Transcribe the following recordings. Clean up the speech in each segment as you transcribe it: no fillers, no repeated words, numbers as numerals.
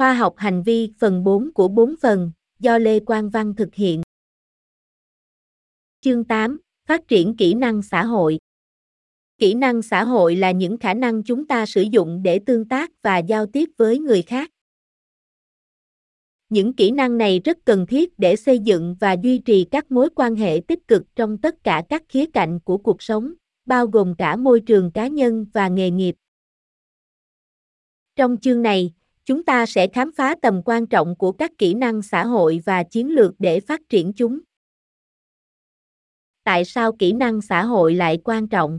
Khoa học hành vi phần 4 của 4 phần, do Lê Quang Văn thực hiện. Chương 8. Phát triển kỹ năng xã hội. Kỹ năng xã hội là những khả năng chúng ta sử dụng để tương tác và giao tiếp với người khác. Những kỹ năng này rất cần thiết để xây dựng và duy trì các mối quan hệ tích cực trong tất cả các khía cạnh của cuộc sống, bao gồm cả môi trường cá nhân và nghề nghiệp. Trong chương này, chúng ta sẽ khám phá tầm quan trọng của các kỹ năng xã hội và chiến lược để phát triển chúng. Tại sao kỹ năng xã hội lại quan trọng?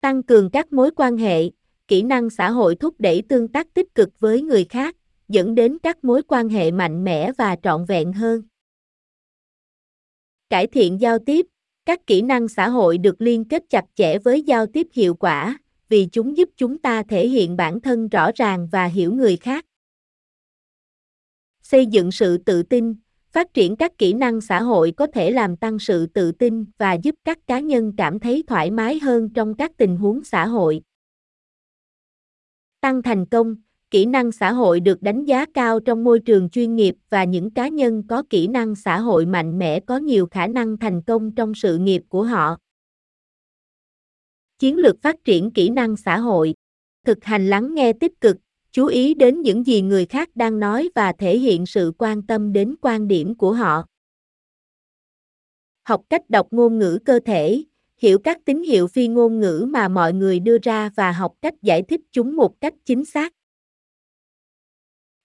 Tăng cường các mối quan hệ, kỹ năng xã hội thúc đẩy tương tác tích cực với người khác, dẫn đến các mối quan hệ mạnh mẽ và trọn vẹn hơn. Cải thiện giao tiếp, các kỹ năng xã hội được liên kết chặt chẽ với giao tiếp hiệu quả, vì chúng giúp chúng ta thể hiện bản thân rõ ràng và hiểu người khác. Xây dựng sự tự tin, phát triển các kỹ năng xã hội có thể làm tăng sự tự tin và giúp các cá nhân cảm thấy thoải mái hơn trong các tình huống xã hội. Tăng thành công, kỹ năng xã hội được đánh giá cao trong môi trường chuyên nghiệp và những cá nhân có kỹ năng xã hội mạnh mẽ có nhiều khả năng thành công trong sự nghiệp của họ. Chiến lược phát triển kỹ năng xã hội. Thực hành lắng nghe tích cực, chú ý đến những gì người khác đang nói và thể hiện sự quan tâm đến quan điểm của họ. Học cách đọc ngôn ngữ cơ thể, hiểu các tín hiệu phi ngôn ngữ mà mọi người đưa ra và học cách giải thích chúng một cách chính xác.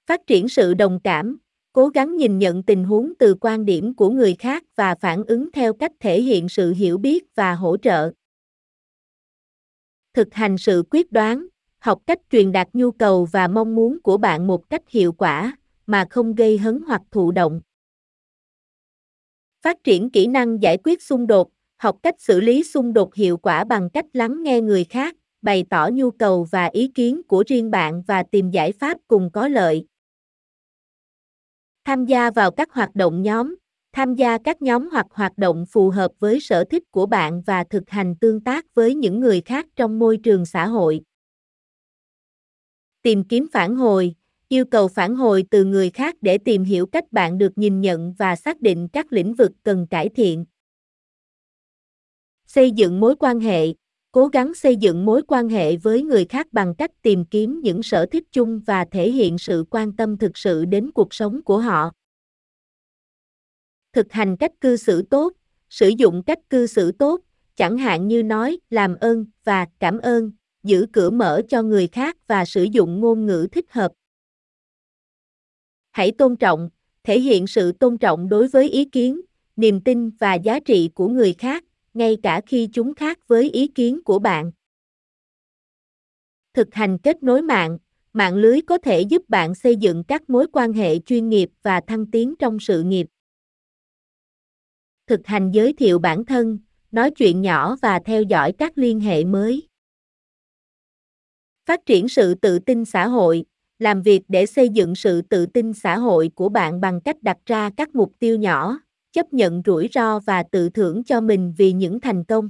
Phát triển sự đồng cảm, cố gắng nhìn nhận tình huống từ quan điểm của người khác và phản ứng theo cách thể hiện sự hiểu biết và hỗ trợ. Thực hành sự quyết đoán, học cách truyền đạt nhu cầu và mong muốn của bạn một cách hiệu quả, mà không gây hấn hoặc thụ động. Phát triển kỹ năng giải quyết xung đột, học cách xử lý xung đột hiệu quả bằng cách lắng nghe người khác, bày tỏ nhu cầu và ý kiến của riêng bạn và tìm giải pháp cùng có lợi. Tham gia vào các hoạt động nhóm, tham gia các nhóm hoặc hoạt động phù hợp với sở thích của bạn và thực hành tương tác với những người khác trong môi trường xã hội. Tìm kiếm phản hồi, yêu cầu phản hồi từ người khác để tìm hiểu cách bạn được nhìn nhận và xác định các lĩnh vực cần cải thiện. Xây dựng mối quan hệ, cố gắng xây dựng mối quan hệ với người khác bằng cách tìm kiếm những sở thích chung và thể hiện sự quan tâm thực sự đến cuộc sống của họ. Thực hành cách cư xử tốt, sử dụng cách cư xử tốt, chẳng hạn như nói làm ơn và cảm ơn, giữ cửa mở cho người khác và sử dụng ngôn ngữ thích hợp. Hãy tôn trọng, thể hiện sự tôn trọng đối với ý kiến, niềm tin và giá trị của người khác, ngay cả khi chúng khác với ý kiến của bạn. Thực hành kết nối mạng, mạng lưới có thể giúp bạn xây dựng các mối quan hệ chuyên nghiệp và thăng tiến trong sự nghiệp. Thực hành giới thiệu bản thân, nói chuyện nhỏ và theo dõi các liên hệ mới. Phát triển sự tự tin xã hội, làm việc để xây dựng sự tự tin xã hội của bạn bằng cách đặt ra các mục tiêu nhỏ, chấp nhận rủi ro và tự thưởng cho mình vì những thành công.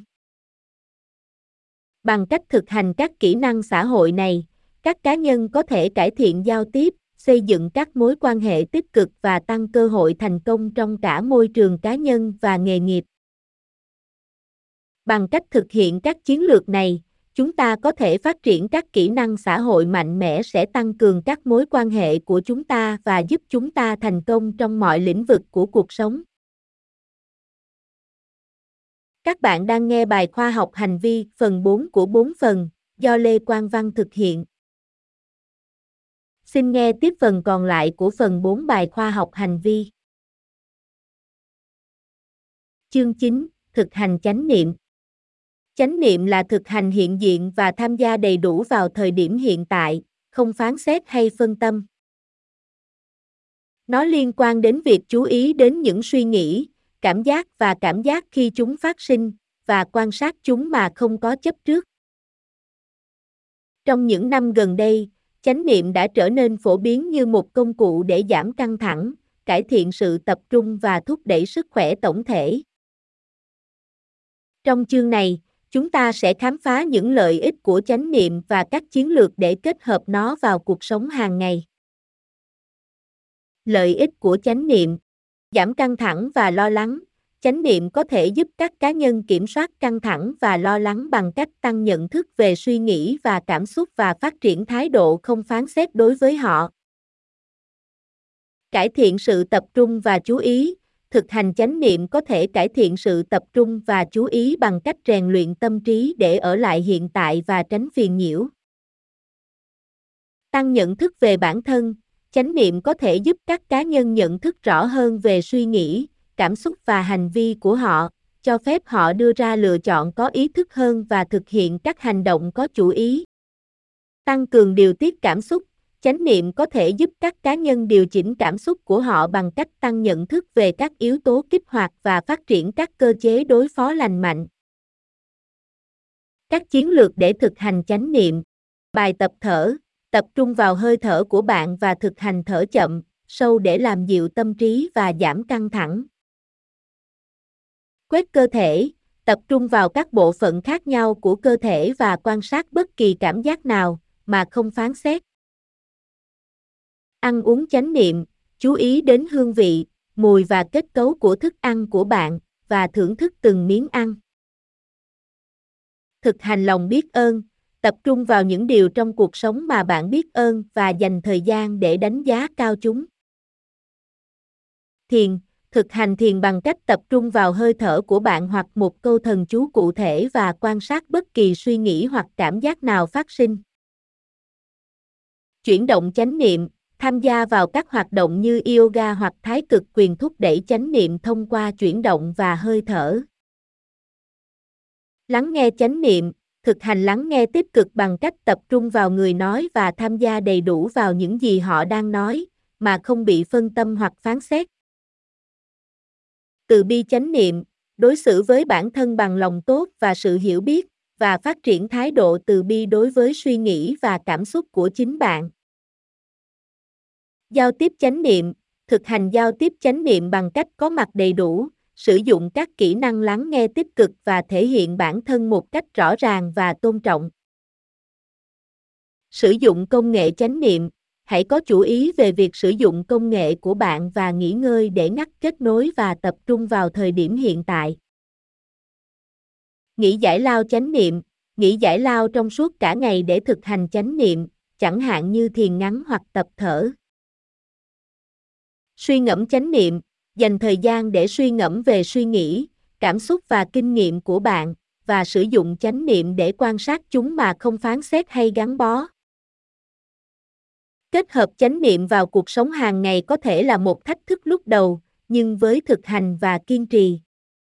Bằng cách thực hành các kỹ năng xã hội này, các cá nhân có thể cải thiện giao tiếp, xây dựng các mối quan hệ tích cực và tăng cơ hội thành công trong cả môi trường cá nhân và nghề nghiệp. Bằng cách thực hiện các chiến lược này, chúng ta có thể phát triển các kỹ năng xã hội mạnh mẽ sẽ tăng cường các mối quan hệ của chúng ta và giúp chúng ta thành công trong mọi lĩnh vực của cuộc sống. Các bạn đang nghe bài khoa học hành vi phần 4 của 4 phần, do Lê Quang Văn thực hiện. Xin nghe tiếp phần còn lại của phần 4 bài khoa học hành vi. Chương 9. Thực hành chánh niệm. Chánh niệm là thực hành hiện diện và tham gia đầy đủ vào thời điểm hiện tại, không phán xét hay phân tâm. Nó liên quan đến việc chú ý đến những suy nghĩ, cảm giác và cảm giác khi chúng phát sinh, và quan sát chúng mà không có chấp trước. Trong những năm gần đây, chánh niệm đã trở nên phổ biến như một công cụ để giảm căng thẳng, cải thiện sự tập trung và thúc đẩy sức khỏe tổng thể. Trong chương này, chúng ta sẽ khám phá những lợi ích của chánh niệm và các chiến lược để kết hợp nó vào cuộc sống hàng ngày. Lợi ích của chánh niệm: giảm căng thẳng và lo lắng. Chánh niệm có thể giúp các cá nhân kiểm soát căng thẳng và lo lắng bằng cách tăng nhận thức về suy nghĩ và cảm xúc và phát triển thái độ không phán xét đối với họ. Cải thiện sự tập trung và chú ý. Thực hành chánh niệm có thể cải thiện sự tập trung và chú ý bằng cách rèn luyện tâm trí để ở lại hiện tại và tránh phiền nhiễu. Tăng nhận thức về bản thân. Chánh niệm có thể giúp các cá nhân nhận thức rõ hơn về suy nghĩ, cảm xúc và hành vi của họ, cho phép họ đưa ra lựa chọn có ý thức hơn và thực hiện các hành động có chủ ý. Tăng cường điều tiết cảm xúc. Chánh niệm có thể giúp các cá nhân điều chỉnh cảm xúc của họ bằng cách tăng nhận thức về các yếu tố kích hoạt và phát triển các cơ chế đối phó lành mạnh. Các chiến lược để thực hành chánh niệm. Bài tập thở. Tập trung vào hơi thở của bạn và thực hành thở chậm, sâu để làm dịu tâm trí và giảm căng thẳng. Quét cơ thể. Tập trung vào các bộ phận khác nhau của cơ thể và quan sát bất kỳ cảm giác nào mà không phán xét. Ăn uống chánh niệm. Chú ý đến hương vị, mùi và kết cấu của thức ăn của bạn và thưởng thức từng miếng ăn. Thực hành lòng biết ơn. Tập trung vào những điều trong cuộc sống mà bạn biết ơn và dành thời gian để đánh giá cao chúng. Thiền. Thực hành thiền bằng cách tập trung vào hơi thở của bạn hoặc một câu thần chú cụ thể và quan sát bất kỳ suy nghĩ hoặc cảm giác nào phát sinh. Chuyển động chánh niệm. Tham gia vào các hoạt động như yoga hoặc thái cực quyền thúc đẩy chánh niệm thông qua chuyển động và hơi thở. Lắng nghe chánh niệm. Thực hành lắng nghe tích cực bằng cách tập trung vào người nói và tham gia đầy đủ vào những gì họ đang nói, mà không bị phân tâm hoặc phán xét. Từ bi chánh niệm. Đối xử với bản thân bằng lòng tốt và sự hiểu biết, và phát triển thái độ từ bi đối với suy nghĩ và cảm xúc của chính bạn. Giao tiếp chánh niệm. Thực hành giao tiếp chánh niệm bằng cách có mặt đầy đủ, sử dụng các kỹ năng lắng nghe tích cực và thể hiện bản thân một cách rõ ràng và tôn trọng. Sử dụng công nghệ chánh niệm. Hãy có chú ý về việc sử dụng công nghệ của bạn và nghỉ ngơi để ngắt kết nối và tập trung vào thời điểm hiện tại. Nghỉ giải lao chánh niệm. Nghỉ giải lao trong suốt cả ngày để thực hành chánh niệm, chẳng hạn như thiền ngắn hoặc tập thở. Suy ngẫm chánh niệm. Dành thời gian để suy ngẫm về suy nghĩ, cảm xúc và kinh nghiệm của bạn, và sử dụng chánh niệm để quan sát chúng mà không phán xét hay gắn bó. Kết hợp chánh niệm vào cuộc sống hàng ngày có thể là một thách thức lúc đầu, nhưng với thực hành và kiên trì,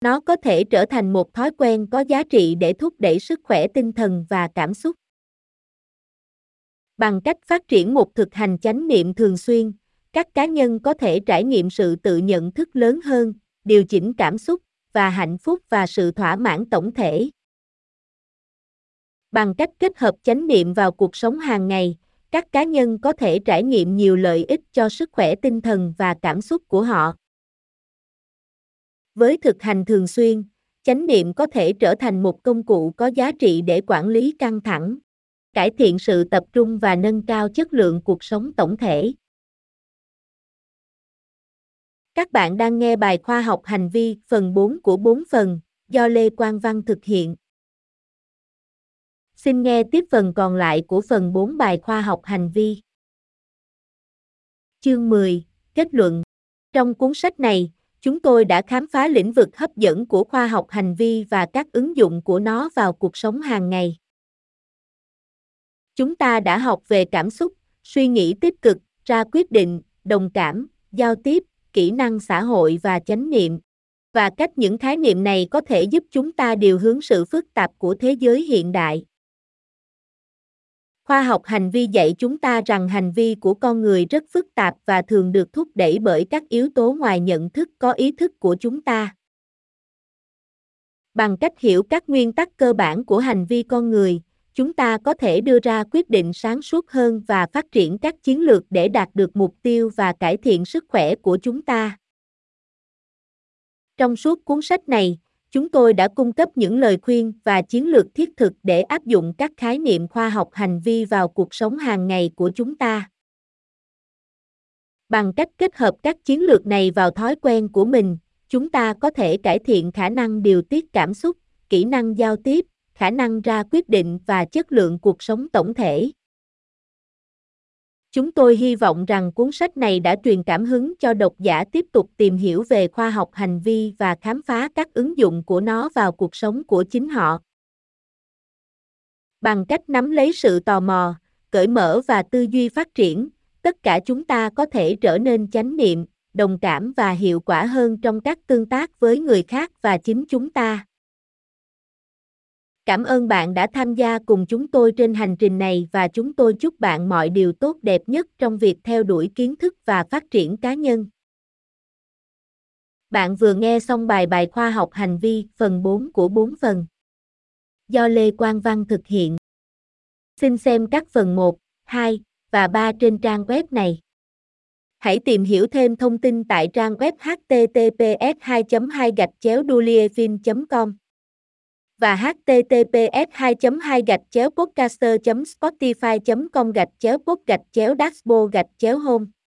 nó có thể trở thành một thói quen có giá trị để thúc đẩy sức khỏe tinh thần và cảm xúc. Bằng cách phát triển một thực hành chánh niệm thường xuyên, các cá nhân có thể trải nghiệm sự tự nhận thức lớn hơn, điều chỉnh cảm xúc, và hạnh phúc và sự thỏa mãn tổng thể. Bằng cách kết hợp chánh niệm vào cuộc sống hàng ngày, các cá nhân có thể trải nghiệm nhiều lợi ích cho sức khỏe tinh thần và cảm xúc của họ. Với thực hành thường xuyên, chánh niệm có thể trở thành một công cụ có giá trị để quản lý căng thẳng, cải thiện sự tập trung và nâng cao chất lượng cuộc sống tổng thể. Các bạn đang nghe bài khoa học hành vi phần 4 của 4 phần do Lê Quang Văn thực hiện. Xin nghe tiếp phần còn lại của phần 4 bài khoa học hành vi. Chương 10. Kết luận. Trong cuốn sách này, chúng tôi đã khám phá lĩnh vực hấp dẫn của khoa học hành vi và các ứng dụng của nó vào cuộc sống hàng ngày. Chúng ta đã học về cảm xúc, suy nghĩ tích cực, ra quyết định, đồng cảm, giao tiếp, kỹ năng xã hội và chánh niệm, và cách những khái niệm này có thể giúp chúng ta điều hướng sự phức tạp của thế giới hiện đại. Khoa học hành vi dạy chúng ta rằng hành vi của con người rất phức tạp và thường được thúc đẩy bởi các yếu tố ngoài nhận thức có ý thức của chúng ta. Bằng cách hiểu các nguyên tắc cơ bản của hành vi con người, chúng ta có thể đưa ra quyết định sáng suốt hơn và phát triển các chiến lược để đạt được mục tiêu và cải thiện sức khỏe của chúng ta. Trong suốt cuốn sách này, chúng tôi đã cung cấp những lời khuyên và chiến lược thiết thực để áp dụng các khái niệm khoa học hành vi vào cuộc sống hàng ngày của chúng ta. Bằng cách kết hợp các chiến lược này vào thói quen của mình, chúng ta có thể cải thiện khả năng điều tiết cảm xúc, kỹ năng giao tiếp, khả năng ra quyết định và chất lượng cuộc sống tổng thể. Chúng tôi hy vọng rằng cuốn sách này đã truyền cảm hứng cho độc giả tiếp tục tìm hiểu về khoa học hành vi và khám phá các ứng dụng của nó vào cuộc sống của chính họ. Bằng cách nắm lấy sự tò mò, cởi mở và tư duy phát triển, tất cả chúng ta có thể trở nên chánh niệm, đồng cảm và hiệu quả hơn trong các tương tác với người khác và chính chúng ta. Cảm ơn bạn đã tham gia cùng chúng tôi trên hành trình này và chúng tôi chúc bạn mọi điều tốt đẹp nhất trong việc theo đuổi kiến thức và phát triển cá nhân. Bạn vừa nghe xong bài khoa học hành vi phần 4 của 4 phần do Lê Quang Văn thực hiện. Xin xem các phần 1, 2 và 3 trên trang web này. Hãy tìm hiểu thêm thông tin tại trang web https://duliefin.com. và https://podcaster.spotify.com/pod/dashboard/home.